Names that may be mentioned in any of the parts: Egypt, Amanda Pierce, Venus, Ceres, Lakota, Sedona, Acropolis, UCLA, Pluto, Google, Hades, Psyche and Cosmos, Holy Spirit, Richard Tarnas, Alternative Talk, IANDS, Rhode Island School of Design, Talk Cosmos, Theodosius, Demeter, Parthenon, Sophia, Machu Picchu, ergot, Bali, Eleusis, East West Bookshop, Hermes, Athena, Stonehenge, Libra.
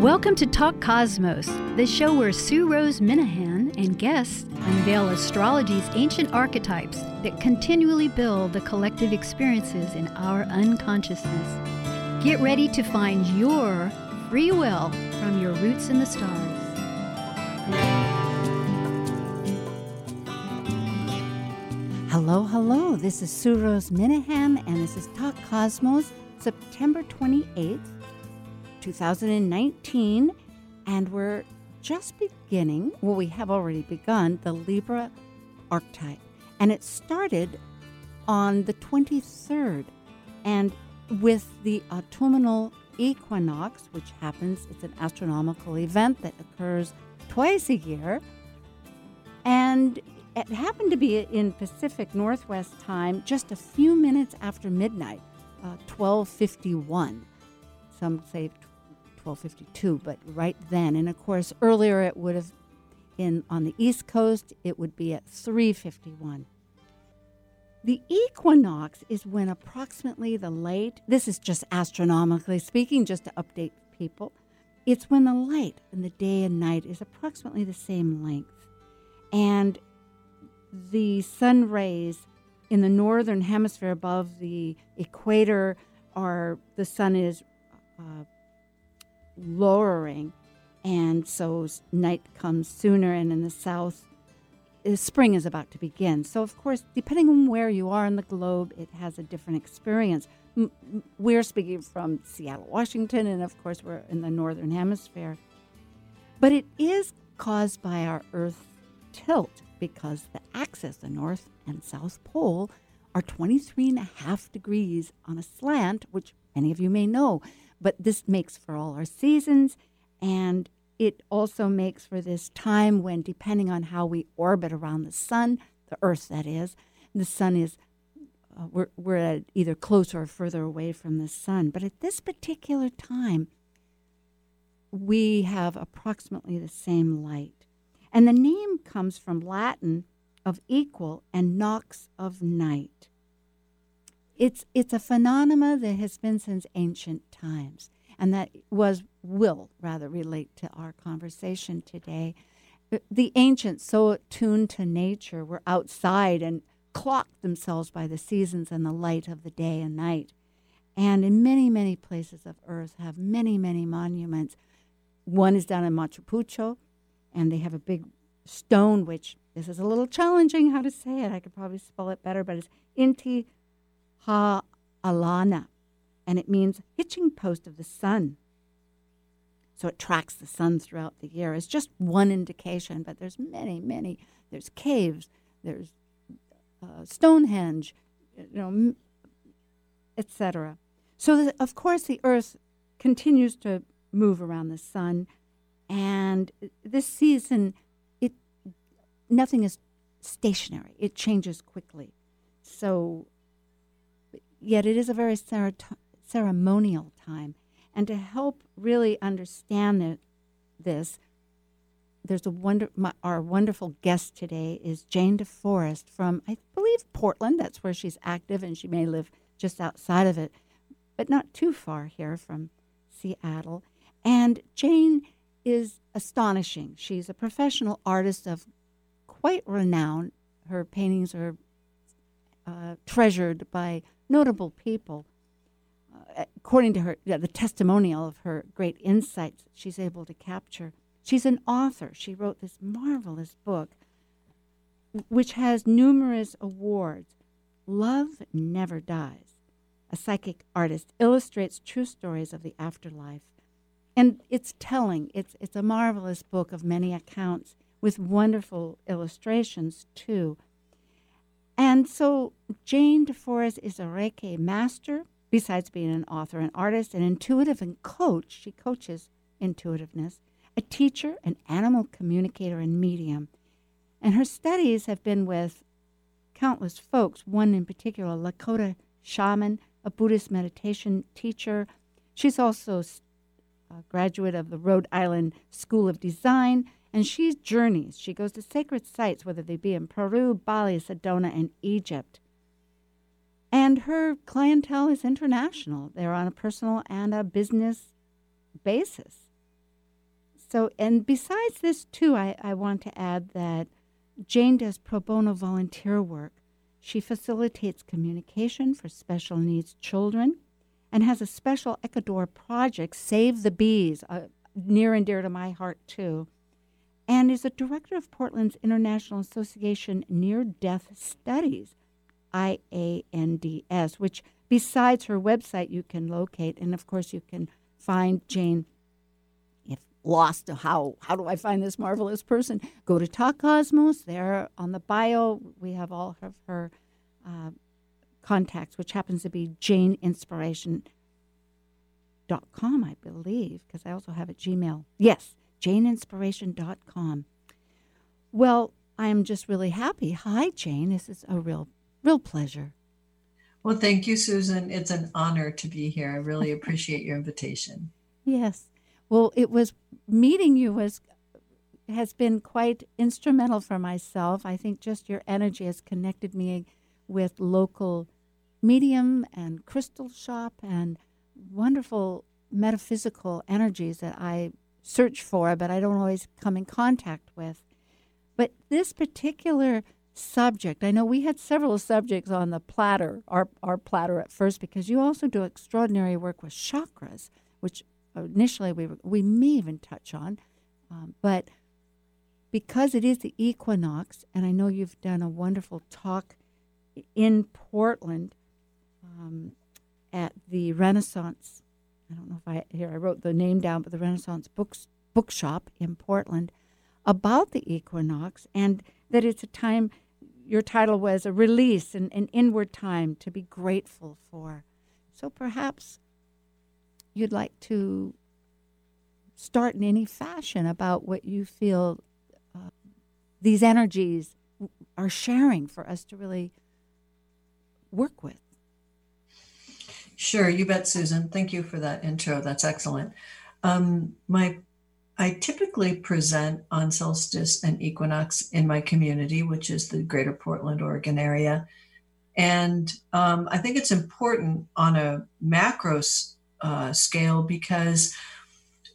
Welcome to Talk Cosmos, the show where Sue Rose Minahan and guests unveil astrology's ancient archetypes that continually build the collective experiences in our unconsciousness. Get ready to find your free will from your roots in the stars. Hello, hello. This is Sue Rose Minahan, and this is Talk Cosmos, September 28th. 2019, and we're just beginning, well, we have already begun, the Libra archetype. And it started on the 23rd, and with the autumnal equinox, which happens, it's an astronomical event that occurs twice a year. And it happened to be in Pacific Northwest time just a few minutes after midnight, 12:51. Some say 12:52, but right then. And of course, earlier it would have been on the East Coast, it would be at 3:51. The equinox is when approximately the light, this is just astronomically speaking, just to update people, it's when the light in the day and night is approximately the same length. And the sun rays in the northern hemisphere above the equator are, the sun is lowering, and so night comes sooner, and in the south spring is about to begin. So of course, depending on where you are in the globe, it has a different experience. We're speaking from Seattle, Washington, and of course we're in the northern hemisphere, but it is caused by our Earth tilt, because the axis, the north and south pole, are 23.5 degrees on a slant, which many of you may know. But this makes for all our seasons, and it also makes for this time when, depending on how we orbit around the sun, the Earth that is, the sun is, we're either closer or further away from the sun. But at this particular time, we have approximately the same light. And the name comes from Latin of equal and nox of night. It's a phenomenon that has been since ancient times, and that will relate to our conversation today. The ancients, so attuned to nature, were outside and clocked themselves by the seasons and the light of the day and night. And in many, many places of Earth have many, many monuments. One is down in Machu Picchu, and they have a big stone, which, this is a little challenging how to say it. I could probably spell it better, but it's Inti-Hualana, and it means hitching post of the sun. So it tracks the sun throughout the year. It's just one indication, but there's many, many. There's caves, there's Stonehenge, etc. So, of course, the Earth continues to move around the sun, and this season, nothing is stationary. It changes quickly. So, yet it is a very ceremonial time. And to help really understand this, there's our wonderful guest today is Jane DeForest from, I believe, Portland. That's where she's active, and she may live just outside of it, but not too far here from Seattle. And Jane is astonishing. She's a professional artist of quite renowned. Her paintings are treasured by notable people. According to her, the testimonial of her great insights she's able to capture. She's an author. She wrote this marvelous book, which has numerous awards. Love Never Dies. A psychic artist illustrates true stories of the afterlife. And it's telling. It's a marvelous book of many accounts with wonderful illustrations, too. And so Jane DeForest is a Reiki master, besides being an author, an artist, an intuitive and coach. She coaches intuitiveness, a teacher, an animal communicator, and medium. And her studies have been with countless folks, one in particular, a Lakota shaman, a Buddhist meditation teacher. She's also a graduate of the Rhode Island School of Design, and she journeys. She goes to sacred sites, whether they be in Peru, Bali, Sedona, and Egypt. And her clientele is international. They're on a personal and a business basis. So, and besides this, too, I want to add that Jane does pro bono volunteer work. She facilitates communication for special needs children and has a special Ecuador project, Save the Bees, near and dear to my heart, too, and is a director of Portland's International Association Near-Death Studies, IANDS, which besides her website you can locate. And, of course, you can find Jane if lost. How do I find this marvelous person? Go to Talk Cosmos. There on the bio we have all of her contacts, which happens to be JaneInspiration.com, I believe, because I also have a Gmail. Yes, JaneInspiration.com. Well, I'm just really happy. Hi, Jane. This is a real pleasure. Well, thank you, Susan. It's an honor to be here. I really appreciate your invitation. Yes. Well, it was meeting you has been quite instrumental for myself. I think just your energy has connected me with local medium and crystal shop and wonderful metaphysical energies that I search for, but I don't always come in contact with. But this particular subject, I know we had several subjects on the platter, our platter at first, because you also do extraordinary work with chakras, which initially we may even touch on, but because it is the equinox, and I know you've done a wonderful talk in Portland at the Renaissance, I don't know if I wrote the name down, but the Renaissance Books Bookshop in Portland about the equinox, and that it's a time, your title was a release and an inward time to be grateful for. So perhaps you'd like to start in any fashion about what you feel these energies are sharing for us to really work with. Sure, you bet, Susan. Thank you for that intro. That's excellent. I typically present on solstice and equinox in my community, which is the greater Portland, Oregon area. And I think it's important on a macro scale because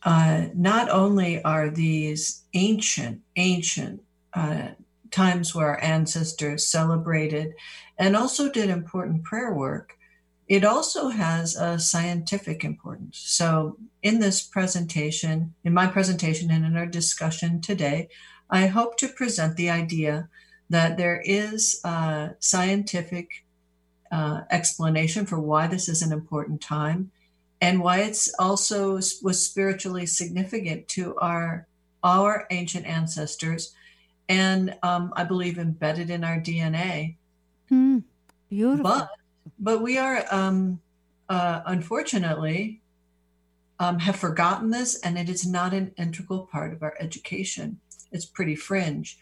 not only are these ancient times where our ancestors celebrated and also did important prayer work, it also has a scientific importance. So in my presentation and in our discussion today, I hope to present the idea that there is a scientific explanation for why this is an important time and why it's also was spiritually significant to our ancient ancestors and I believe embedded in our DNA. Beautiful. But we are, unfortunately, have forgotten this, and it is not an integral part of our education. It's pretty fringe.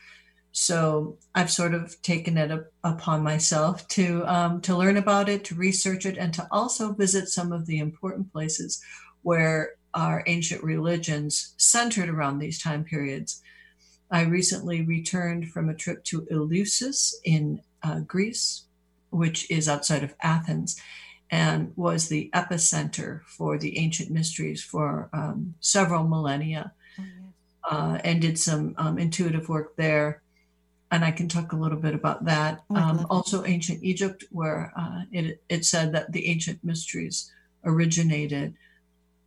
So I've sort of taken it upon myself to learn about it, to research it, and to also visit some of the important places where our ancient religions centered around these time periods. I recently returned from a trip to Eleusis in Greece, which is outside of Athens, and was the epicenter for the ancient mysteries for several millennia, and did some intuitive work there. And I can talk a little bit about that. Also ancient Egypt, where it said that the ancient mysteries originated.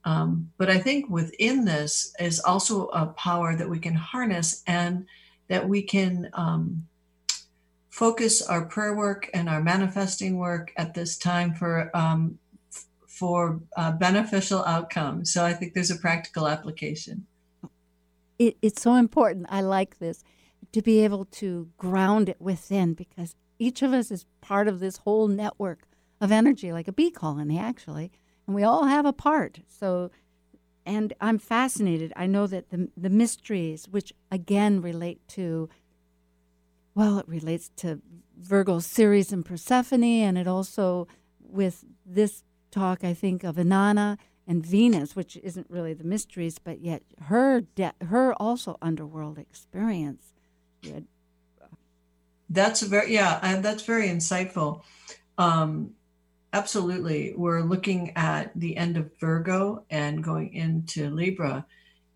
But I think within this is also a power that we can harness and that we can focus our prayer work and our manifesting work at this time for beneficial outcomes. So I think there's a practical application. It's so important. I like this, to be able to ground it within, because each of us is part of this whole network of energy, like a bee colony, actually. And we all have a part. So, and I'm fascinated. I know that the mysteries, which again relate to, well, it relates to Virgo, Ceres, and Persephone, and it also, with this talk, I think, of Inanna and Venus, which isn't really the mysteries, but yet her also underworld experience. Yeah. That's very insightful. Absolutely. We're looking at the end of Virgo and going into Libra.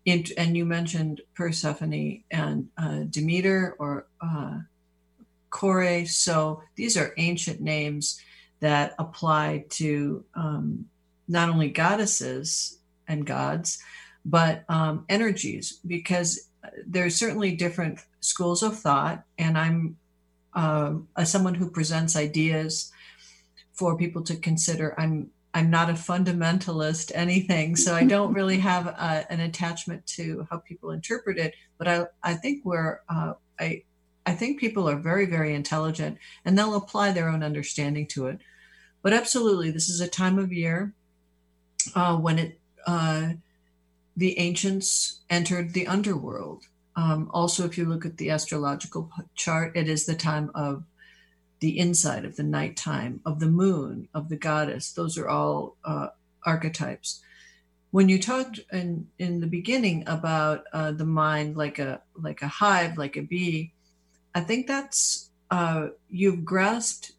And you mentioned Persephone and Demeter or Kore. So these are ancient names that apply to not only goddesses and gods, but energies, because there's certainly different schools of thought. And I'm as someone who presents ideas for people to consider, I'm not a fundamentalist anything, so I don't really have an attachment to how people interpret it. But I think we're I think people are very, very intelligent, and they'll apply their own understanding to it. But absolutely, this is a time of year when the ancients entered the underworld. Also, if you look at the astrological chart, it is the time of the inside, of the nighttime, of the moon, of the goddess. Those are all archetypes. When you talked in the beginning about the mind like a hive, like a bee, I think that's you've grasped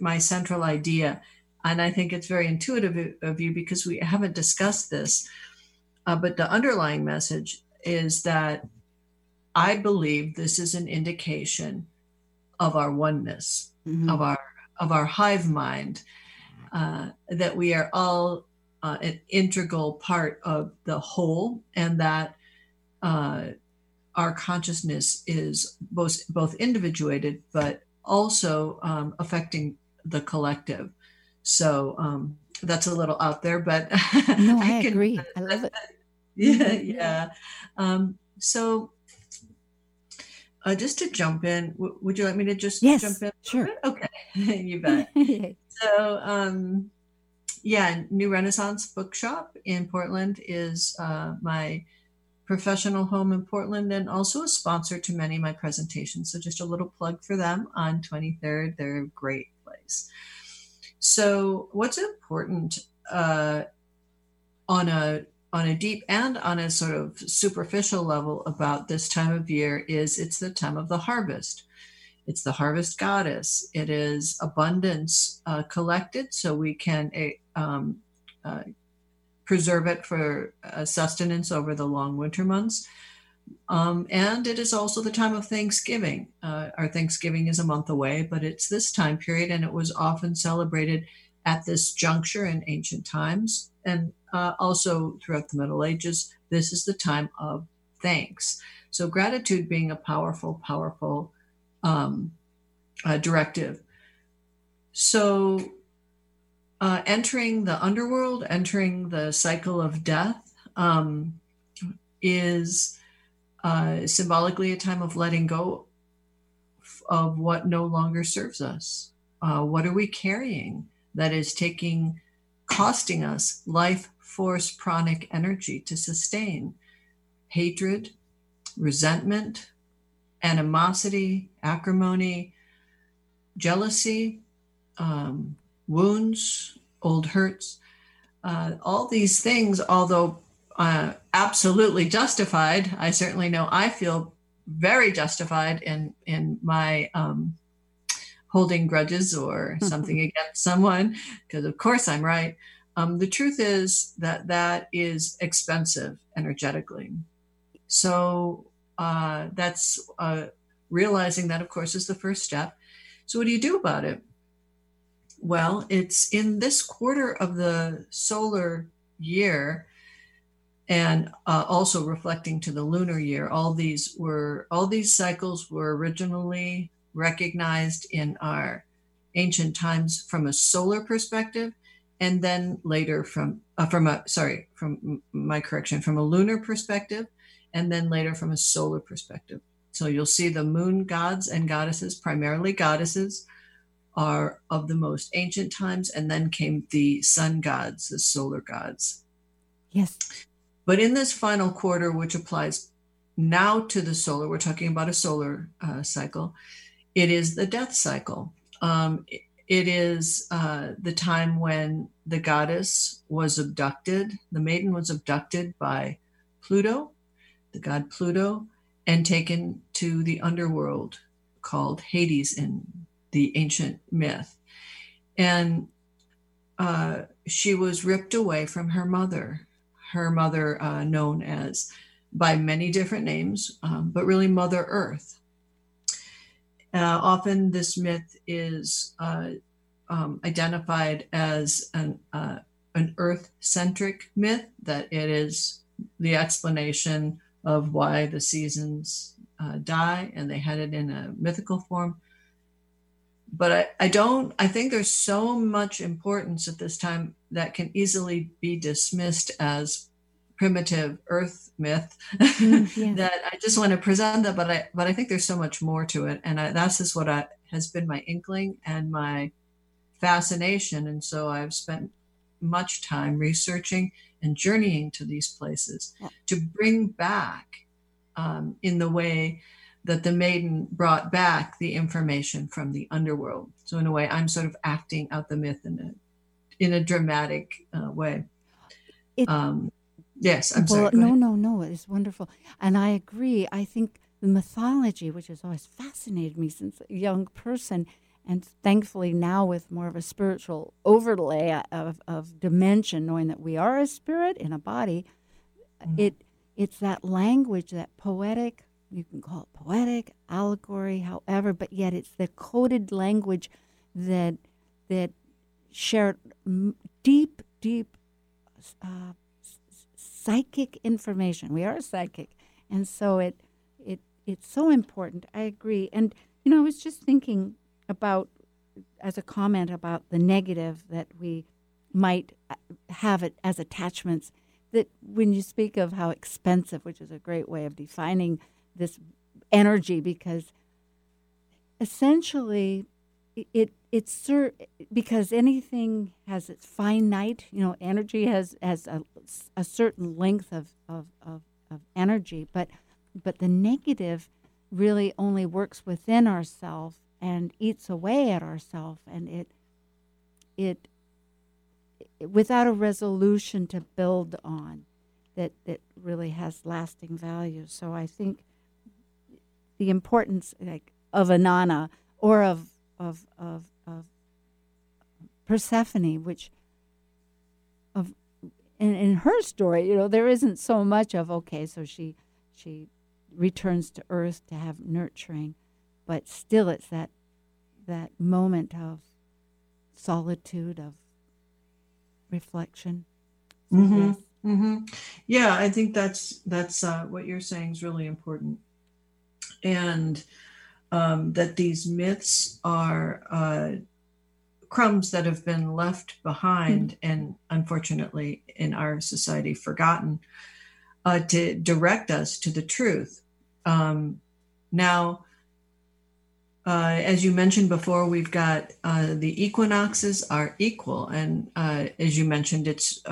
my central idea. And I think it's very intuitive of you, because we haven't discussed this, but the underlying message is that I believe this is an indication of our oneness, mm-hmm. of our hive mind, that we are all an integral part of the whole, and that our consciousness is both individuated, but also affecting the collective. So that's a little out there, but no, I agree. I love it. Yeah. So. Just to jump in, would you like me to just jump in? Sure. Okay, you bet. So, New Renaissance Bookshop in Portland is my professional home in Portland, and also a sponsor to many of my presentations. So just a little plug for them on 23rd. They're a great place. So what's important on a deep and on a sort of superficial level about this time of year is it's the time of the harvest. It's the harvest goddess. It is abundance collected so we can preserve it for sustenance over the long winter months. And it is also the time of Thanksgiving. Our Thanksgiving is a month away, but it's this time period, and it was often celebrated at this juncture in ancient times. And also throughout the Middle Ages, this is the time of thanks. So gratitude being a powerful, powerful directive. So entering the underworld, entering the cycle of death is symbolically a time of letting go of what no longer serves us. What are we carrying that is costing us life force, pranic energy to sustain? Hatred, resentment, animosity, acrimony, jealousy, wounds, old hurts. All these things, although absolutely justified, I certainly know I feel very justified in my holding grudges or something against someone, because of course I'm right. The truth is that is expensive energetically. So that's realizing that, of course, is the first step. So what do you do about it? Well, it's in this quarter of the solar year, and also reflecting to the lunar year. All these cycles were originally recognized in our ancient times from a solar perspective, and then later from a lunar perspective, and then later from a solar perspective. So you'll see the moon gods and goddesses, primarily goddesses, are of the most ancient times, and then came the sun gods, the solar gods. Yes. But in this final quarter, which applies now to the solar, we're talking about a solar cycle. It is the death cycle. It is the time when the goddess was abducted. The maiden was abducted by Pluto, the god Pluto, and taken to the underworld called Hades in the ancient myth. And she was ripped away from her mother. her mother known as by many different names, but really Mother Earth. Often this myth is identified as an earth-centric myth, that it is the explanation of why the seasons die, and they had it in a mythical form. But I think there's so much importance at this time that can easily be dismissed as primitive earth myth that I just want to present that, but I think there's so much more to it. And that's just what has been my inkling and my fascination. And so I've spent much time researching and journeying to these places to bring back in the way that the maiden brought back the information from the underworld. So in a way, I'm sort of acting out the myth in a dramatic way. Sorry. No, it's wonderful. And I agree. I think the mythology, which has always fascinated me since a young person, and thankfully now with more of a spiritual overlay of dimension, knowing that we are a spirit in a body, it's that language, that poetic, you can call it poetic, allegory, however, but yet it's the coded language that shared deep psychic information. We are psychic, and so it's so important. I agree. And I was just thinking about, as a comment about the negative that we might have it as attachments, that when you speak of how expensive, which is a great way of defining this energy, because essentially because anything has its finite, energy has a certain length of energy, but the negative really only works within ourselves and eats away at ourselves, and it without a resolution to build on that really has lasting value. So I think the importance of Inanna or of Persephone, which in her story, there isn't so much of so she returns to earth to have nurturing, but still it's that moment of solitude, of reflection. So yes. Yeah, I think that's what you're saying is really important. And that these myths are crumbs that have been left behind and unfortunately in our society forgotten to direct us to the truth. Now, as you mentioned before, we've got the equinoxes are equal. And as you mentioned, it's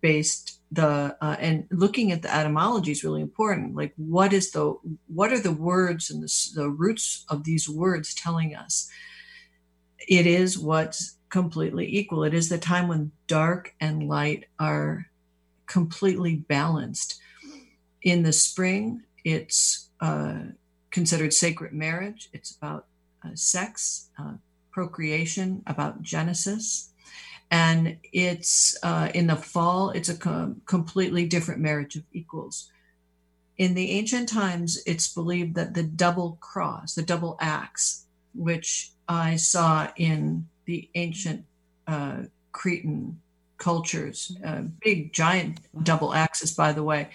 based and looking at the etymology is really important. Like, what are the words and the roots of these words telling us? It is what's completely equal. It is the time when dark and light are completely balanced. In the spring, it's considered sacred marriage. It's about sex, procreation, about Genesis. And it's in the fall, it's a completely different marriage of equals. In the ancient times, it's believed that the double cross, the double axe, which I saw in the ancient Cretan cultures, big giant double axes, by the way,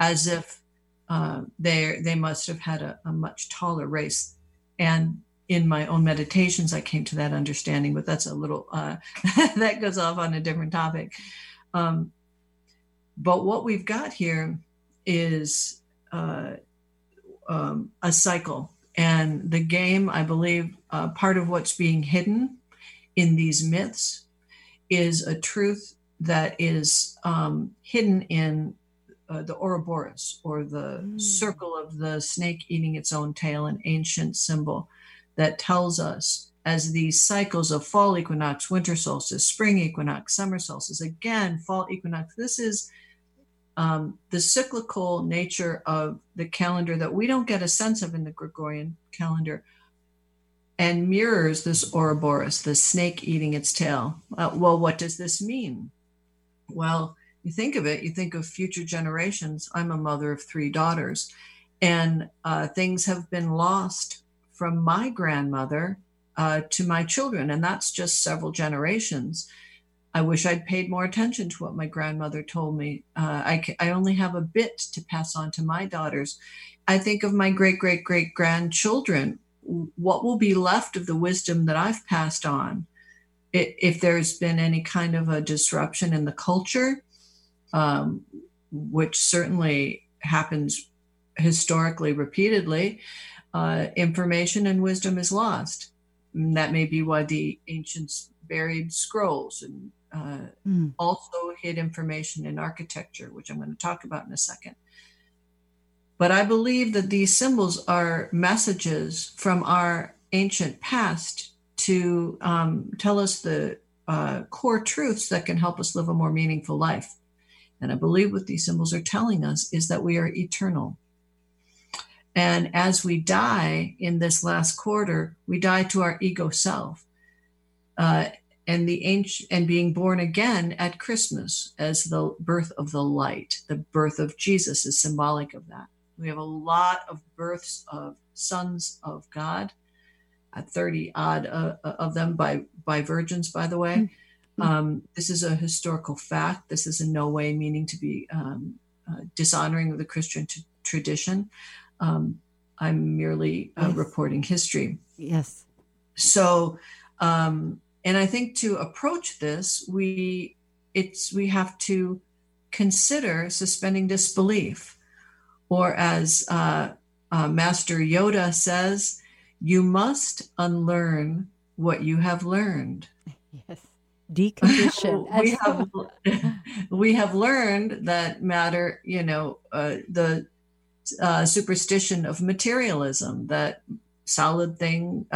as if they must have had a much taller race. And in my own meditations, I came to that understanding, but that's a little, that goes off on a different topic. But what we've got here is a cycle. And the game, I believe, part of what's being hidden in these myths is a truth that is hidden in the Ouroboros, or the circle of the snake eating its own tail, an ancient symbol that tells us, as these cycles of fall equinox, winter solstice, spring equinox, summer solstice, again, fall equinox. This is the cyclical nature of the calendar that we don't get a sense of in the Gregorian calendar, and mirrors this Ouroboros, the snake eating its tail. Well, what does this mean? Well, you think of it, you think of future generations. I'm a mother of 3 daughters, and things have been lost from my grandmother to my children, and that's just several generations. I wish I'd paid more attention to what my grandmother told me. I only have a bit to pass on to my daughters. I think of my great-great-great-grandchildren. What will be left of the wisdom that I've passed on? If there's been any kind of a disruption in the culture, which certainly happens historically repeatedly, information and wisdom is lost. And that may be why the ancients buried scrolls and also hid information in architecture, which I'm going to talk about in a second. But I believe that these symbols are messages from our ancient past to tell us the core truths that can help us live a more meaningful life. And I believe what these symbols are telling us is that we are eternal. And as we die in this last quarter, we die to our ego self. And being born again at Christmas as the birth of the light, the birth of Jesus is symbolic of that. We have a lot of births of sons of God, 30 odd of them by virgins, by the way. Mm-hmm. This is a historical fact. This is in no way meaning to be dishonoring of the Christian tradition. I'm merely reporting history. Yes. So, and I think to approach this, we have to consider suspending disbelief, or as Master Yoda says, you must unlearn what you have learned. Yes, decondition. we have learned that matter. You know, the superstition of materialism, that solid thing,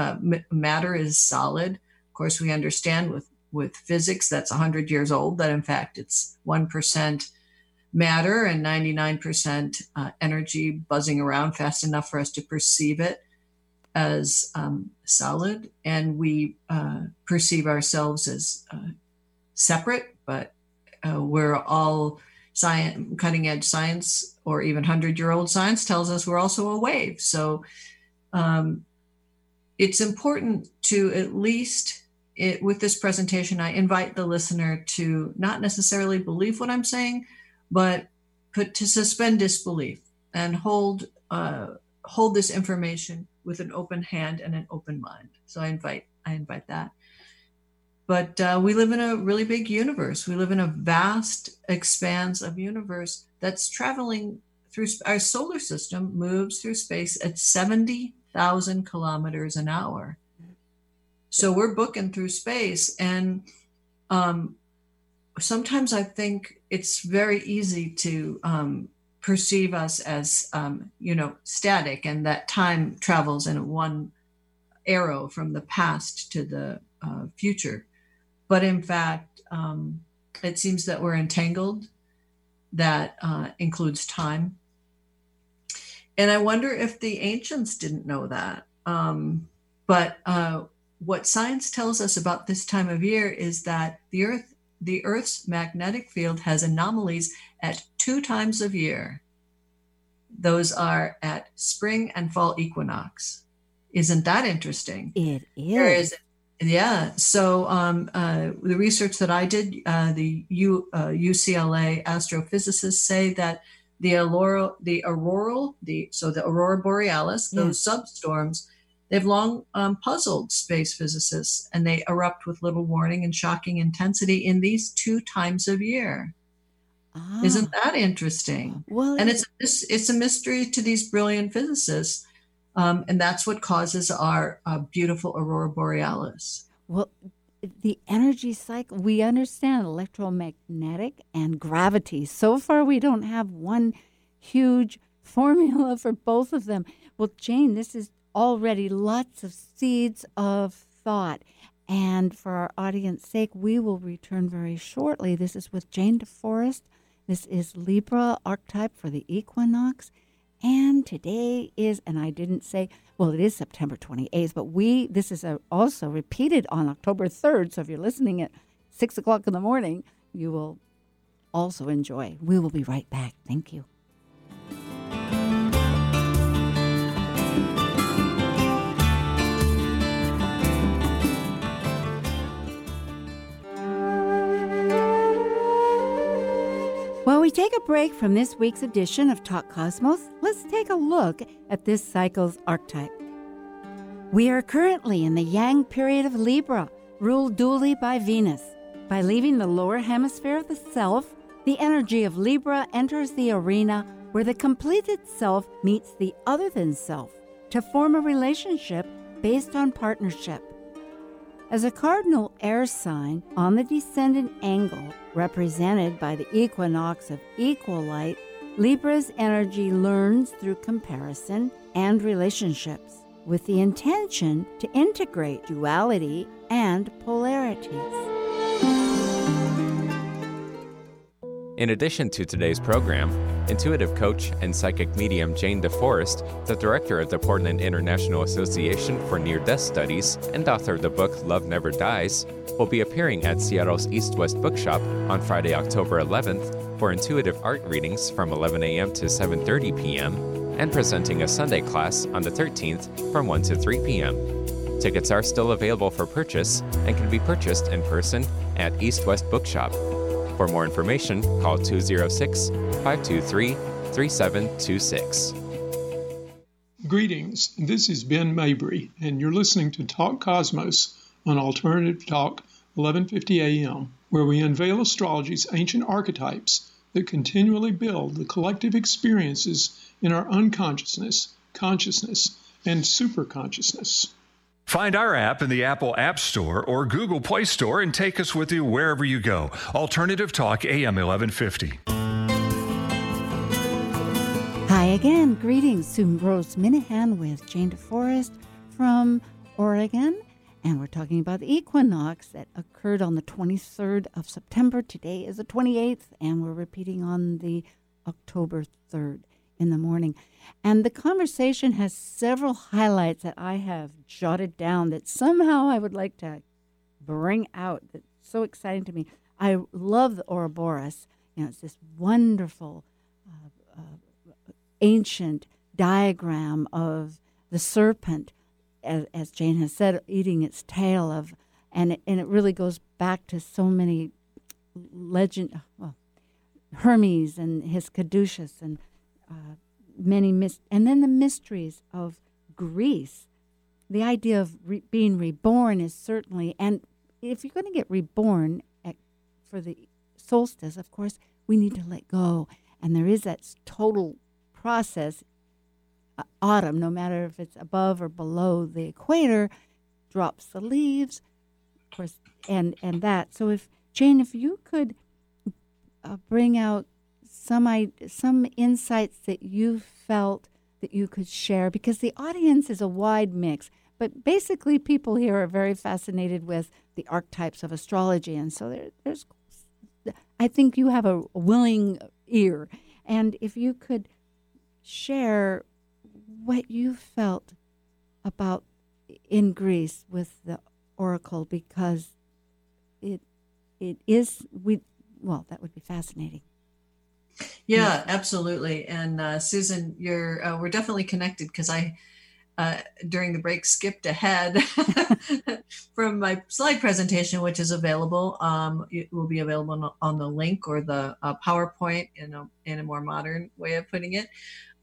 matter is solid. Of course, we understand with physics that's 100 years old that in fact it's 1% matter and 99% energy buzzing around fast enough for us to perceive it as solid, and we perceive ourselves as separate, but we're all science, cutting edge science, or even 100-year-old science tells us we're also a wave. So it's important to at least, with this presentation, I invite the listener to not necessarily believe what I'm saying, but to suspend disbelief and hold this information with an open hand and an open mind. So I invite that. But we live in a really big universe. We live in a vast expanse of universe that's traveling through our solar system, moves through space at 70,000 kilometers an hour. So we're booking through space. And sometimes I think it's very easy to perceive us as, static, and that time travels in one arrow from the past to the future. But in fact, it seems that we're entangled. That includes time. And I wonder if the ancients didn't know that. But what science tells us about this time of year is that the Earth's magnetic field has anomalies at 2 times of year. Those are at spring and fall equinox. Isn't that interesting? It is. Yeah. So the research that I did, the UCLA astrophysicists say that the aurora borealis, those substorms, they've long puzzled space physicists, and they erupt with little warning and shocking intensity in these 2 times of year. Ah. Isn't that interesting? Well, and it's a mystery to these brilliant physicists. And that's what causes our beautiful aurora borealis. Well, the energy cycle, we understand electromagnetic and gravity. So far, we don't have one huge formula for both of them. Well, Jane, this is already lots of seeds of thought. And for our audience's sake, we will return very shortly. This is with Jane DeForest. This is Libra archetype for the equinox. And today is, and I didn't say, well, it is September 28th, but this is also repeated on October 3rd. So if you're listening at 6 o'clock in the morning, you will also enjoy. We will be right back. Thank you. While we take a break from this week's edition of Talk Cosmos, let's take a look at this cycle's archetype. We are currently in the Yang period of Libra, ruled dually by Venus. By leaving the lower hemisphere of the self, the energy of Libra enters the arena where the completed self meets the other than self to form a relationship based on partnership. As a cardinal air sign on the descendant angle, represented by the equinox of equal light, Libra's energy learns through comparison and relationships, with the intention to integrate duality and polarities. In addition to today's program, intuitive coach and psychic medium Jane DeForest, the director of the Portland International Association for Near-Death Studies and author of the book Love Never Dies, will be appearing at Seattle's East West Bookshop on Friday, October 11th for intuitive art readings from 11 a.m. to 7:30 p.m. and presenting a Sunday class on the 13th from 1 to 3 p.m. Tickets are still available for purchase and can be purchased in person at East West Bookshop. For more information, call 206-523-3726. Greetings, this is Ben Mabry, and you're listening to Talk Cosmos on Alternative Talk, 1150 AM, where we unveil astrology's ancient archetypes that continually build the collective experiences in our unconsciousness, consciousness, and superconsciousness. Find our app in the Apple App Store or Google Play Store and take us with you wherever you go. Alternative Talk, AM 1150. Hi again. Greetings. Sue Rose Minahan with Jane DeForest from Oregon. And we're talking about the equinox that occurred on the 23rd of September. Today is the 28th, and we're repeating on the October 3rd. In the morning. And the conversation has several highlights that I have jotted down that somehow I would like to bring out. That's so exciting to me. I love the Ouroboros. You know, it's this wonderful ancient diagram of the serpent, as Jane has said, eating its tail of, and it really goes back to so many legend, Hermes and his caduceus and and then the mysteries of Greece. The idea of being reborn is certainly, and if you're going to get reborn for the solstice, of course, we need to let go. And there is that total process, autumn, no matter if it's above or below the equator, drops the leaves, of course, and that. So if, Jane, if you could bring out some insights that you felt that you could share, because the audience is a wide mix, but basically people here are very fascinated with the archetypes of astrology, and so there's I think you have a willing ear, and if you could share what you felt about in Greece with the oracle, because it is that would be fascinating. Yeah, absolutely. And Susan, we're definitely connected, because I, during the break, skipped ahead from my slide presentation, which is available. It will be available on the link or the PowerPoint in a more modern way of putting it.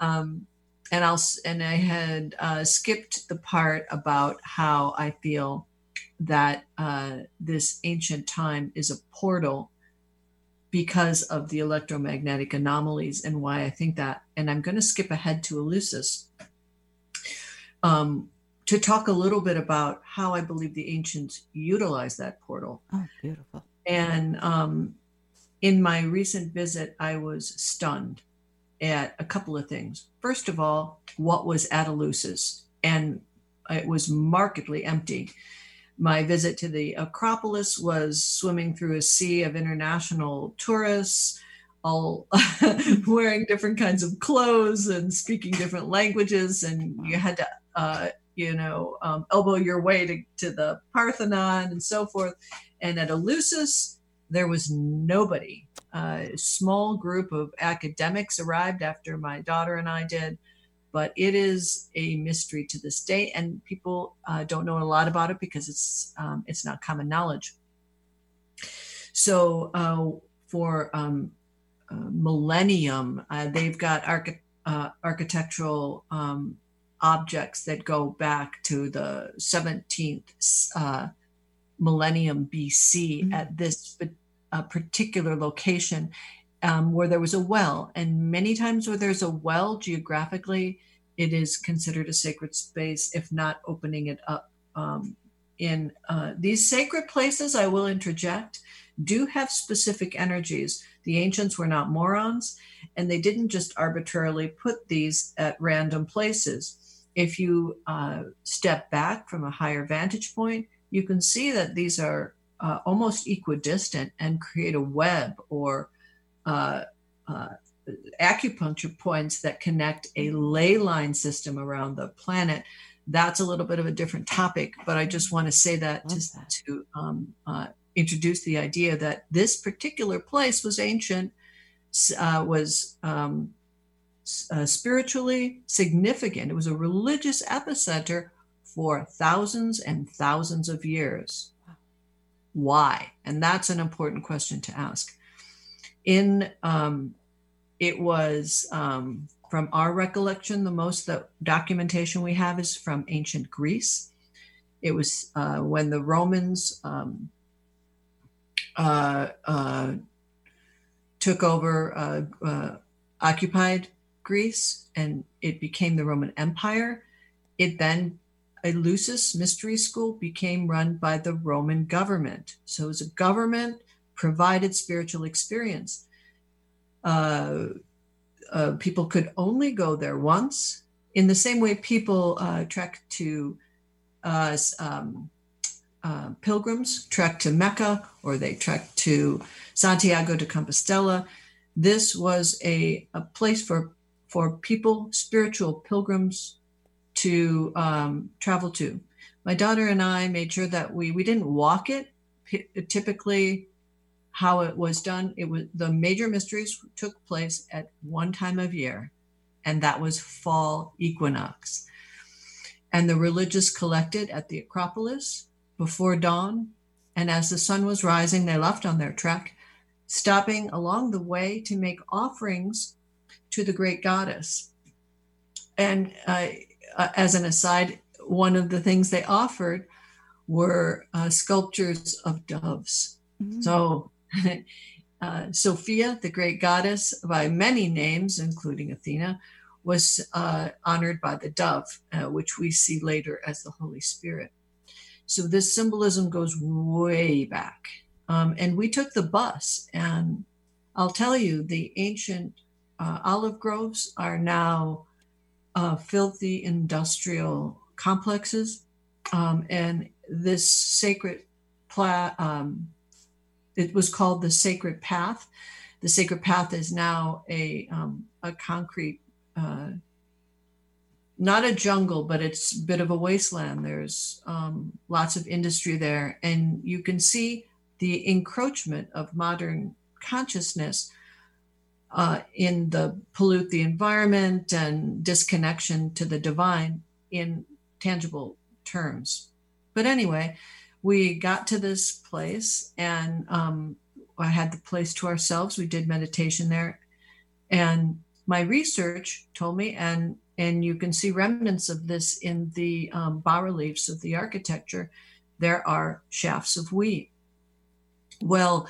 And I had skipped the part about how I feel that this ancient time is a portal because of the electromagnetic anomalies and why I think that. And I'm going to skip ahead to Eleusis to talk a little bit about how I believe the ancients utilized that portal. Oh, beautiful. And in my recent visit, I was stunned at a couple of things. First of all, what was at Eleusis? And it was markedly empty. My visit to the Acropolis was swimming through a sea of international tourists, all wearing different kinds of clothes and speaking different languages. And you had to, elbow your way to the Parthenon and so forth. And at Eleusis, there was nobody. A small group of academics arrived after my daughter and I did, but it is a mystery to this day, and people don't know a lot about it because it's not common knowledge. So for millennium, they've got architectural objects that go back to the 17th millennium BC mm-hmm. at this particular location where there was a well. And many times where there's a well geographically, it is considered a sacred space, if not opening it up. In these sacred places, I will interject, do have specific energies. The ancients were not morons, and they didn't just arbitrarily put these at random places. If you step back from a higher vantage point, you can see that these are almost equidistant and create a web or acupuncture points that connect a ley line system around the planet. That's a little bit of a different topic, but I just want to say that to introduce the idea that this particular place was ancient, was spiritually significant. It was a religious epicenter for thousands and thousands of years. Why? And that's an important question to ask. It was from our recollection, the most that documentation we have is from ancient Greece. It was when the Romans took over, occupied Greece, and it became the Roman Empire. It then, Eleusis Mystery School became run by the Roman government. So it was a government-provided spiritual experience. People could only go there once. In the same way people pilgrims trek to Mecca, or they trek to Santiago de Compostela. This was a place for people, spiritual pilgrims, to travel to. My daughter and I made sure that we didn't walk it. Typically how it was done, it was the major mysteries took place at one time of year, and that was fall equinox. And the religious collected at the Acropolis before dawn, and as the sun was rising, they left on their trek, stopping along the way to make offerings to the great goddess. And as an aside, one of the things they offered were sculptures of doves. Mm-hmm. So Sophia, the great goddess, by many names, including Athena, was honored by the dove, which we see later as the Holy Spirit. So this symbolism goes way back. And we took the bus, and I'll tell you, the ancient olive groves are now filthy industrial complexes, and this sacred it was called the Sacred Path. The Sacred Path is now a concrete, not a jungle, but it's a bit of a wasteland. There's lots of industry there, and you can see the encroachment of modern consciousness in the pollute the environment and disconnection to the divine in tangible terms. But anyway, we got to this place, and I had the place to ourselves. We did meditation there, and my research told me, and you can see remnants of this in the bas-reliefs of the architecture. There are shafts of wheat. Well,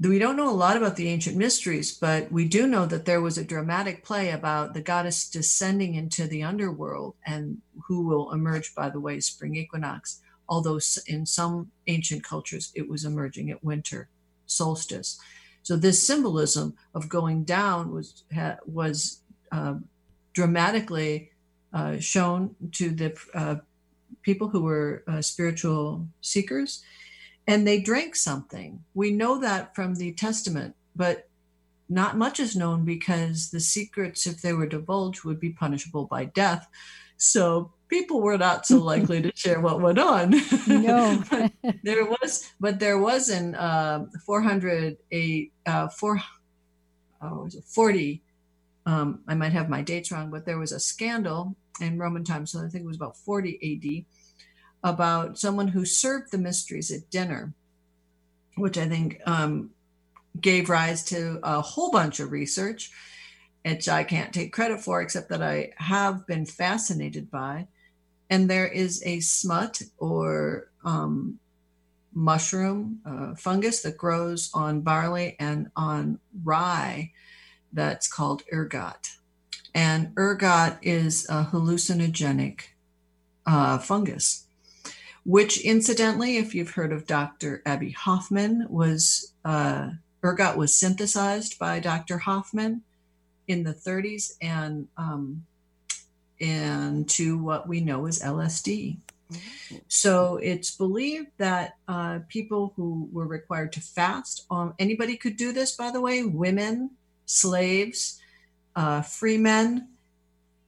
we don't know a lot about the ancient mysteries, but we do know that there was a dramatic play about the goddess descending into the underworld and who will emerge by the way spring equinox, although in some ancient cultures it was emerging at winter solstice. So this symbolism of going down was dramatically shown to the people who were spiritual seekers. And they drank something. We know that from the Testament, but not much is known because the secrets, if they were divulged, would be punishable by death. So people were not so likely to share what went on. No. but there was in 440, I might have my dates wrong, but there was a scandal in Roman times, so I think it was about 40 AD, about someone who served the mysteries at dinner, which I think gave rise to a whole bunch of research, which I can't take credit for, except that I have been fascinated by. And there is a smut or mushroom fungus that grows on barley and on rye that's called ergot. And ergot is a hallucinogenic fungus, which incidentally, if you've heard of Dr. Abby Hoffman, ergot was synthesized by Dr. Hoffman in the 30s and to what we know as LSD. So it's believed that people who were required to fast, anybody could do this, by the way, women, slaves, free men,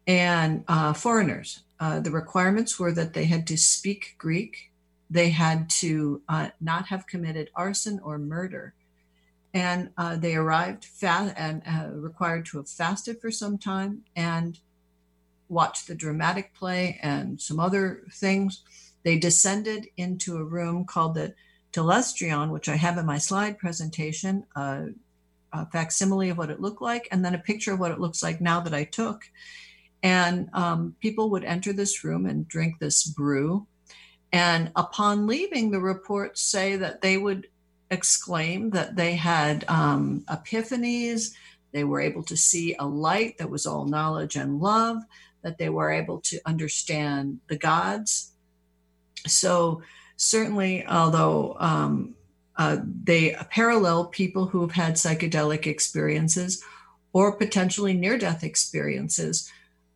and foreigners. The requirements were that they had to speak Greek, they had to not have committed arson or murder, and they arrived fast and required to have fasted for some time and watched the dramatic play and some other things. They descended into a room called the Telestrion, which I have in my slide presentation, a facsimile of what it looked like, and then a picture of what it looks like now that I took. And people would enter this room and drink this brew. And upon leaving, the reports say that they would exclaimed that they had epiphanies, they were able to see a light that was all knowledge and love, that they were able to understand the gods. So certainly, although they parallel people who have had psychedelic experiences or potentially near-death experiences,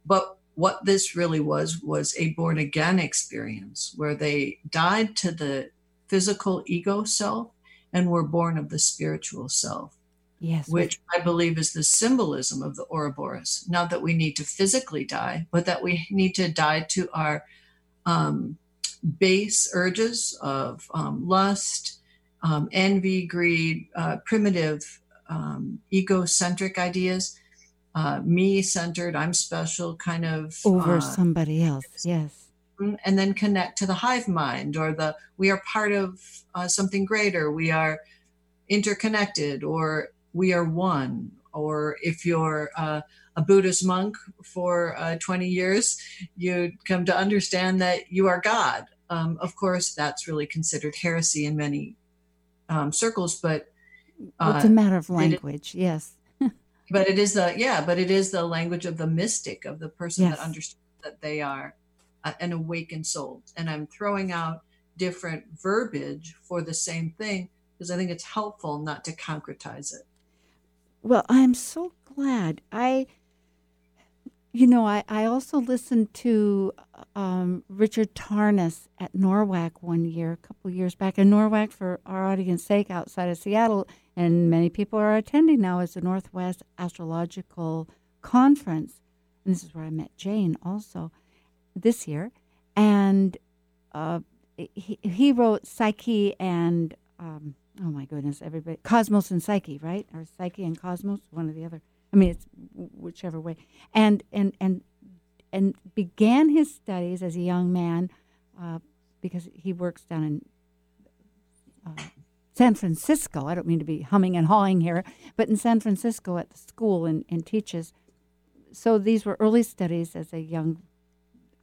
but what this really was a born-again experience where they died to the physical ego self and were born of the spiritual self, yes, which I believe is the symbolism of the Ouroboros. Not that we need to physically die, but that we need to die to our base urges of lust, envy, greed, primitive, egocentric ideas, me-centered, I'm special, kind of... over somebody else, yes. And then connect to the hive mind or the we are part of something greater, we are interconnected, or we are one. Or if you're a Buddhist monk for 20 years, you come to understand that you are God. Of course, that's really considered heresy in many circles, but... it's a matter of language, yes. But it is the language of the mystic, of the person that understands that they are an awakened soul. And I'm throwing out different verbiage for the same thing because I think it's helpful not to concretize it. Well, I'm so glad. I also listened to Richard Tarnas at NORWAC one year, a couple of years back. And NORWAC, for our audience's sake, outside of Seattle, and many people are attending now, is the Northwest Astrological Conference. And this is where I met Jane also this year, and he wrote Psyche and oh my goodness, everybody, Cosmos and Psyche, right? Or Psyche and Cosmos, one or the other. I mean, it's whichever way. And began his studies as a young man because he works down in San Francisco. I don't mean to be humming and hawing here, but in San Francisco at the school and teaches. So these were early studies as a young,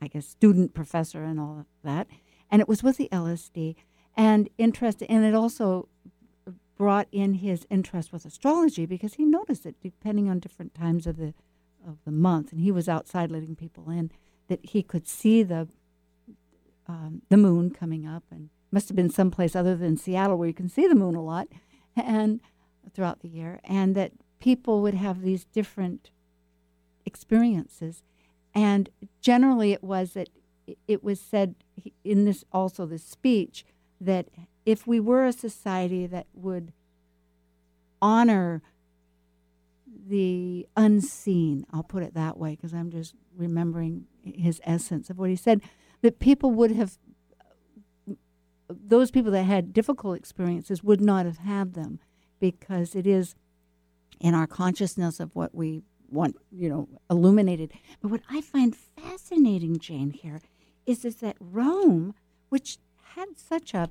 I guess, student, professor, and all of that. And it was with the LSD. And interest, and it also brought in his interest with astrology because he noticed that depending on different times of the month, and he was outside letting people in, that he could see the moon coming up. And must have been someplace other than Seattle where you can see the moon a lot and throughout the year. And that people would have these different experiences. And generally it was that it was said in this, also this speech, that if we were a society that would honor the unseen. I'll put it that way because I'm just remembering his essence of what he said, that people would have, those people that had difficult experiences would not have had them, because it is in our consciousness of what we want, you know, illuminated. But what I find fascinating, Jane, here is that Rome, which had such a,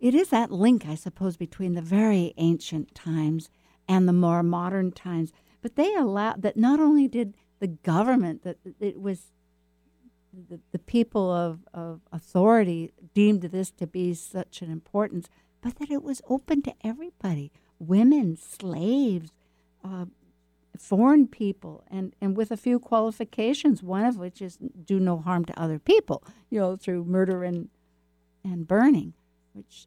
it is that link, I suppose, between the very ancient times and the more modern times. But they allowed that not only did the government, that it was the people of authority deemed this to be such an importance, but that it was open to everybody, women, slaves, foreign people, and with a few qualifications, one of which is do no harm to other people, you know, through murder and burning, which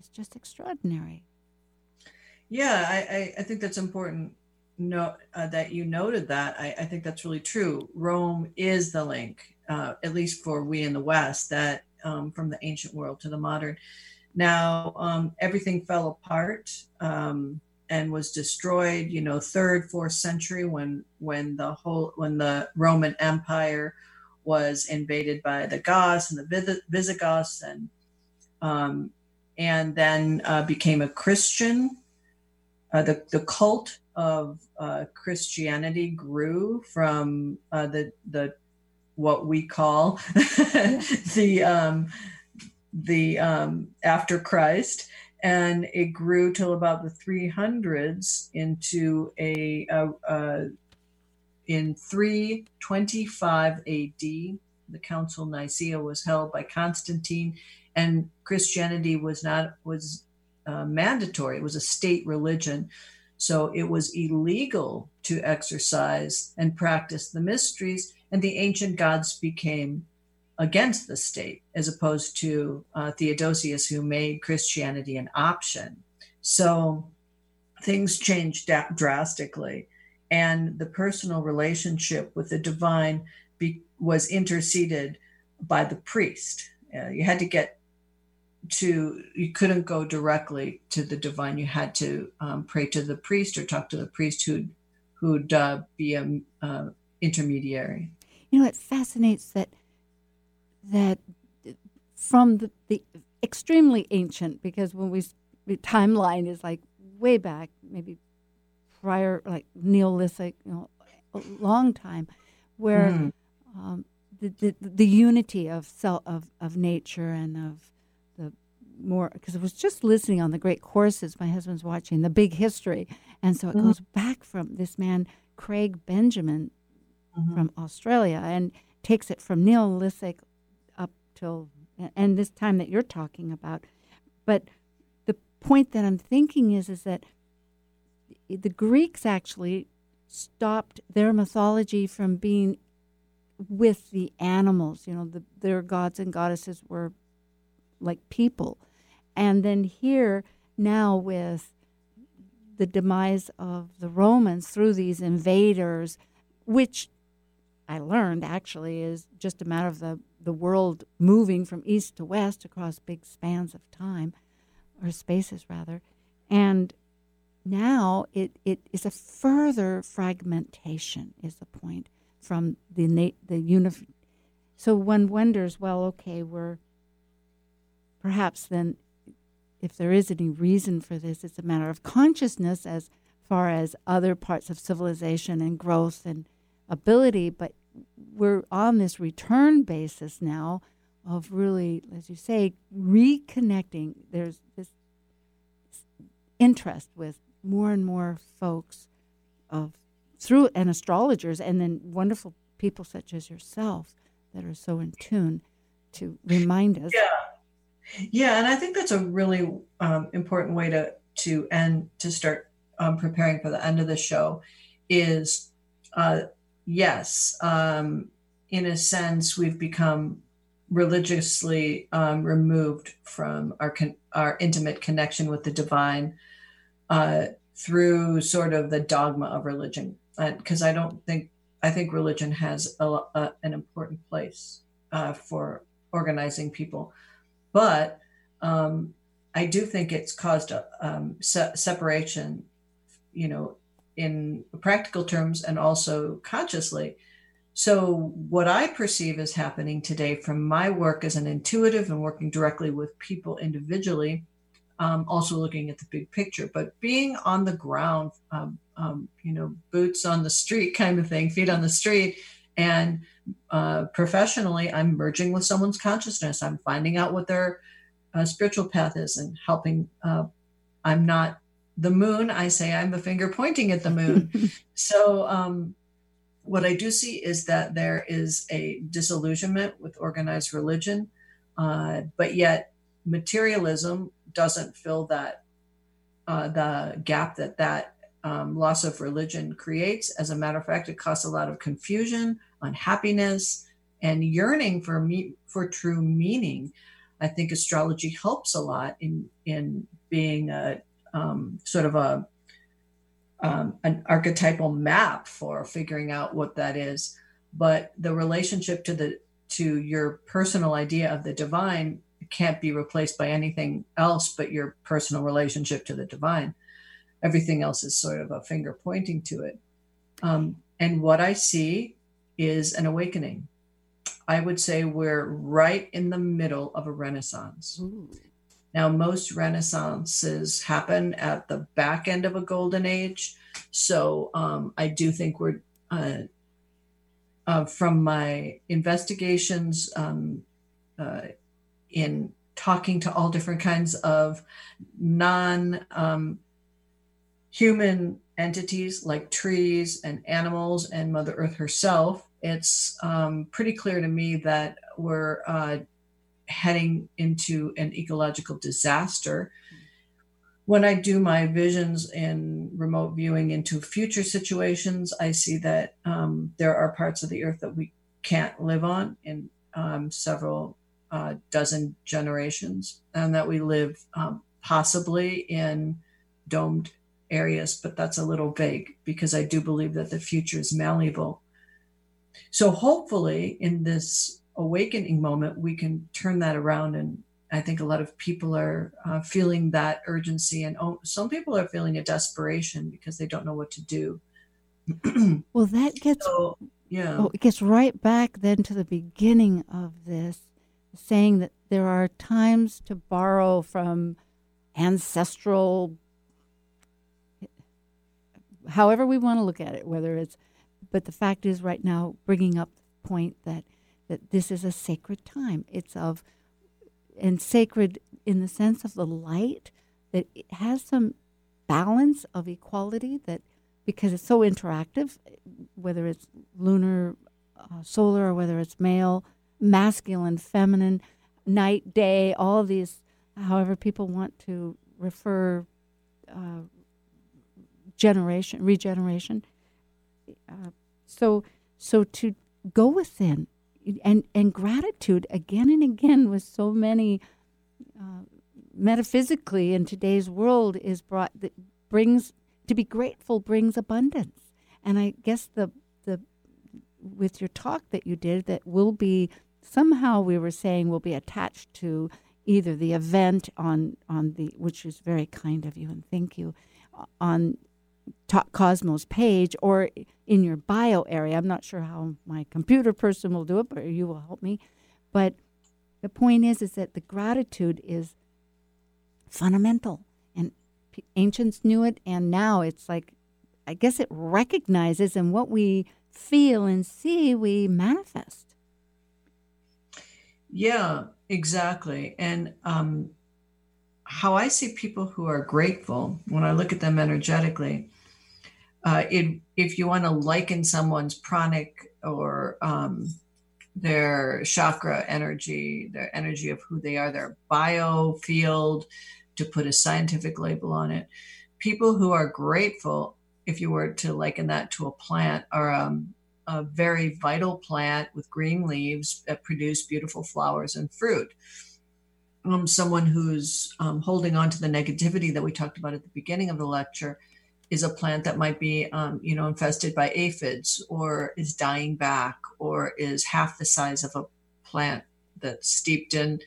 is just extraordinary. Yeah, I think that's important that you noted that. I think that's really true. Rome is the link, at least for we in the West, that from the ancient world to the modern. Now, everything fell apart and was destroyed, you know, 3rd, 4th century when the Roman Empire was invaded by the Goths and the Visigoths and then became a Christian. The cult of Christianity grew from the what we call the after Christ, and it grew till about the 300s into in 325 AD. The Council of Nicaea was held by Constantine, and Christianity was mandatory. It was a state religion, so it was illegal to exercise and practice the mysteries, and the ancient gods became against the state, as opposed to Theodosius, who made Christianity an option. So things changed drastically, and the personal relationship with the divine was interceded by the priest. You had to get to, you couldn't go directly to the divine. You had to pray to the priest or talk to the priest who'd be an intermediary. You know, it fascinates that from the extremely ancient, because when the timeline is like way back, maybe prior, like Neolithic, you know, a long time, where the unity of nature and of more, because I was just listening on the Great Courses. My husband's watching The Big History, and so it goes back from this man Craig Benjamin from Australia, and takes it from Neolithic up till and this time that you're talking about. But the point that I'm thinking is that the Greeks actually stopped their mythology from being with the animals. You know, their gods and goddesses were like people. And then here now with the demise of the Romans through these invaders, which I learned actually is just a matter of the world moving from east to west across big spans of time, or spaces rather. And now it is a further fragmentation is the point from the unified. So one wonders, well, okay, we're perhaps then, if there is any reason for this, it's a matter of consciousness as far as other parts of civilization and growth and ability. But we're on this return basis now of really, as you say, reconnecting. There's this interest with more and more folks and astrologers, and then wonderful people such as yourself that are so in tune to remind us. Yeah. Yeah, and I think that's a really important way to end, to start preparing for the end of the show is, yes, in a sense, we've become religiously removed from our intimate connection with the divine through sort of the dogma of religion, because I think religion has an important place for organizing people. But I do think it's caused a separation, you know, in practical terms and also consciously. So what I perceive is happening today from my work as an intuitive and working directly with people individually, also looking at the big picture, but being on the ground, boots on the street kind of thing, feet on the street. And professionally, I'm merging with someone's consciousness. I'm finding out what their spiritual path is and helping. I'm not the moon. I say I'm the finger pointing at the moon. So what I do see is that there is a disillusionment with organized religion, but yet materialism doesn't fill that the gap that loss of religion creates. As a matter of fact, it costs a lot of confusion, unhappiness, and yearning for true meaning. I think astrology helps a lot in being an archetypal map for figuring out what that is. But the relationship to your personal idea of the divine can't be replaced by anything else but your personal relationship to the divine. Everything else is sort of a finger pointing to it. And what I see is an awakening. I would say we're right in the middle of a renaissance. Ooh. Now, most renaissances happen at the back end of a golden age. So I do think we're, from my investigations in talking to all different kinds of human entities like trees and animals and Mother Earth herself, it's pretty clear to me that we're heading into an ecological disaster. When I do my visions in remote viewing into future situations, I see that there are parts of the earth that we can't live on in several dozen generations, and that we live possibly in domed areas, but that's a little vague because I do believe that the future is malleable. So hopefully in this awakening moment, we can turn that around. And I think a lot of people are feeling that urgency, and some people are feeling a desperation because they don't know what to do. Well, that gets, it gets right back then to the beginning of this, saying that there are times to borrow from ancestral, however we want to look at it, whether it's, but the fact is right now bringing up the point that this is a sacred time. It's of, and sacred in the sense of the light, that it has some balance of equality, that because it's so interactive, whether it's lunar, solar, or whether it's male, masculine, feminine, night, day, all these, however people want to refer generation, regeneration. So to go within and gratitude again and again with so many metaphysically in today's world is brought, that brings, to be grateful brings abundance. And I guess the with your talk that you did, that will be somehow, we were saying, will be attached to either the event on the, which is very kind of you and thank you, on Talk Cosmos page or in your bio area. I'm not sure how my computer person will do it, but you will help me. But the point is that the gratitude is fundamental, and ancients knew it, and now it's like, I guess it recognizes, and what we feel and see, we manifest. Yeah, exactly. And how I see people who are grateful, when I look at them energetically, if you want to liken someone's pranic or their chakra energy, their energy of who they are, their biofield, to put a scientific label on it, people who are grateful, if you were to liken that to a plant, are a very vital plant with green leaves that produce beautiful flowers and fruit. Someone who's holding on to the negativity that we talked about at the beginning of the lecture is a plant that might be, infested by aphids, or is dying back, or is half the size of a plant that's steeped in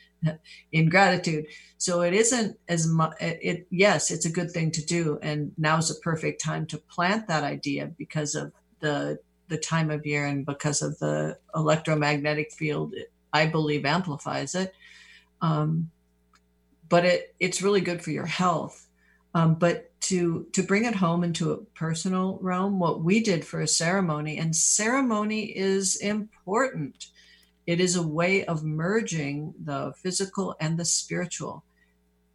gratitude. So it isn't as much, yes, it's a good thing to do. And now's a perfect time to plant that idea because of the time of year and because of the electromagnetic field, I believe amplifies it. But it's really good for your health. But to bring it home into a personal realm, what we did for a ceremony, and ceremony is important. It is a way of merging the physical and the spiritual.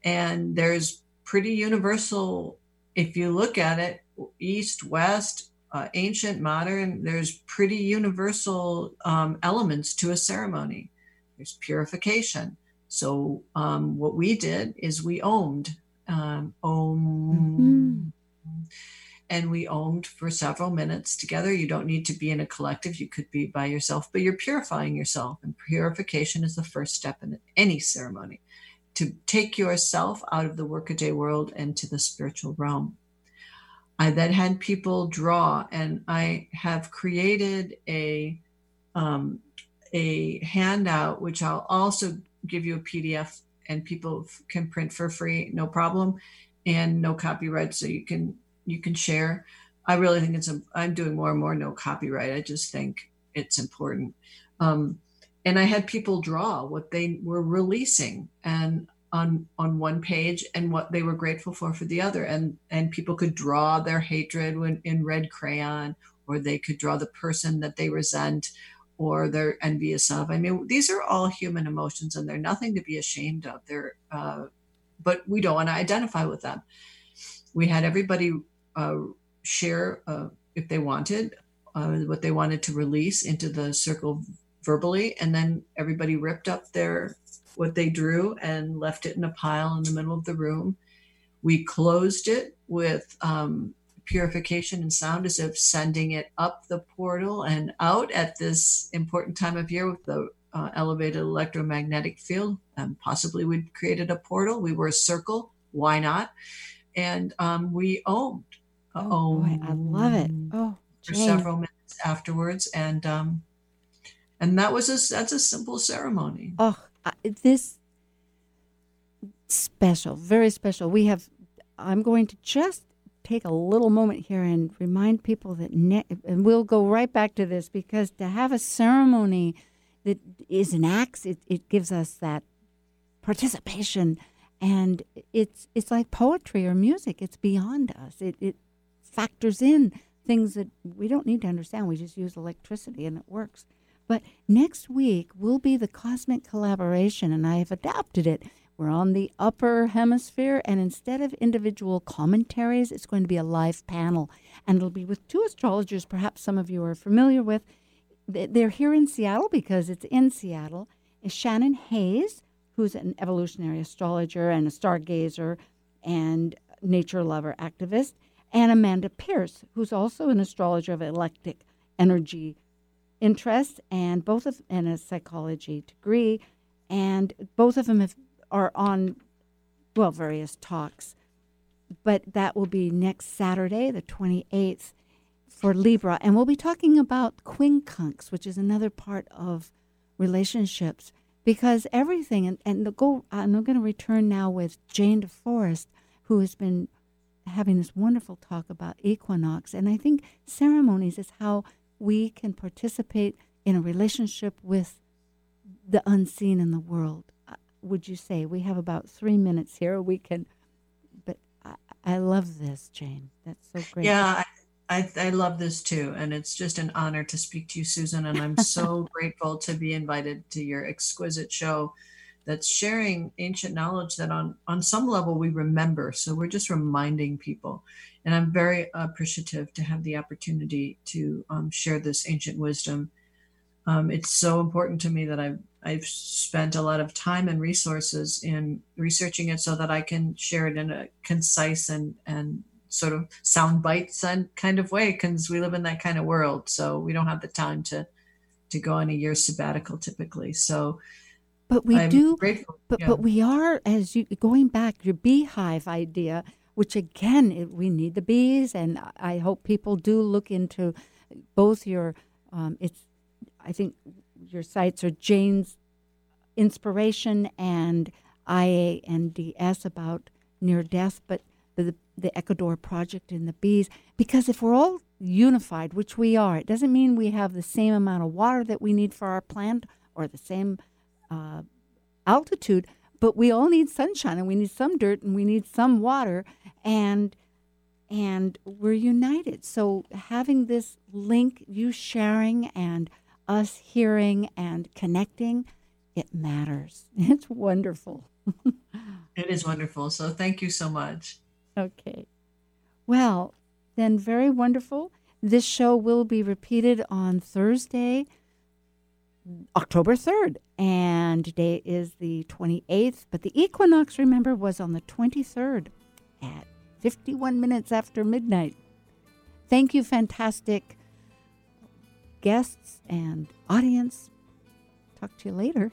And there's pretty universal, if you look at it, East, West, ancient, modern, there's pretty universal elements to a ceremony. There's purification. So what we did is we omed. And we omed for several minutes together. You don't need to be in a collective. You could be by yourself, but you're purifying yourself. And purification is the first step in any ceremony to take yourself out of the workaday world and to the spiritual realm. I then had people draw, and I have created a handout, which I'll also give you a PDF, and people can print for free, no problem, and no copyright, so you can share. I really think I'm doing more and more no copyright. I just think it's important. And I had people draw what they were releasing and on one page and what they were grateful for the other. And people could draw their hatred in red crayon, or they could draw the person that they resent or they're envious of. I mean, these are all human emotions and they're nothing to be ashamed of. They're, but we don't want to identify with them. We had everybody share, if they wanted, what they wanted to release into the circle verbally. And then everybody ripped up what they drew and left it in a pile in the middle of the room. We closed it with purification and sound, as if sending it up the portal and out at this important time of year with the elevated electromagnetic field. Possibly we'd created a portal. We were a circle. Why not? And we owned. Boy, I love it. For several minutes afterwards, and that was that's a simple ceremony. This special, very special. I'm going to just take a little moment here and remind people that, and we'll go right back to this, because to have a ceremony that is an act, it gives us that participation. And it's like poetry or music. It's beyond us. It factors in things that we don't need to understand. We just use electricity and it works. But next week will be the Cosmic Collaboration, and I have adapted it. We're on the upper hemisphere, and instead of individual commentaries, it's going to be a live panel. And it'll be with two astrologers, perhaps some of you are familiar with. They're here in Seattle because it's in Seattle. It's Shannon Hayes, who's an evolutionary astrologer and a stargazer and nature lover activist, and Amanda Pierce, who's also an astrologer of eclectic energy interests, and and a psychology degree, and both of them are on various talks. But that will be next Saturday, the 28th, for Libra, and we'll be talking about quincunx, which is another part of relationships. Because everything, I'm going to return now with Jane DeForest, who has been having this wonderful talk about equinox. And I think ceremonies is how we can participate in a relationship with the unseen in the world. Would you say? We have about 3 minutes here. But I love this, Jane. That's so great. Yeah, I love this too, and it's just an honor to speak to you, Susan, and I'm so grateful to be invited to your exquisite show that's sharing ancient knowledge that on some level we remember, so we're just reminding people, and I'm very appreciative to have the opportunity to share this ancient wisdom. It's so important to me that I've spent a lot of time and resources in researching it so that I can share it in a concise and sort of sound bites and kind of way, because we live in that kind of world. So we don't have the time to go on a year sabbatical typically. So, but we do, grateful, but we are, as you going back, your beehive idea, which again, we need the bees. And I hope people do look into both your, I think your sites are Jane's inspiration and IANDS about near death, but the Ecuador project and the bees. Because if we're all unified, which we are, it doesn't mean we have the same amount of water that we need for our plant or the same altitude, but we all need sunshine and we need some dirt and we need some water, and we're united. So having this link, you sharing and us hearing and connecting, it matters. It's wonderful. It is wonderful. So thank you so much. Okay. Well, then very wonderful. This show will be repeated on Thursday, October 3rd. And today is the 28th. But the equinox, remember, was on the 23rd at 51 minutes after midnight. Thank you, fantastic guests and audience. Talk to you later.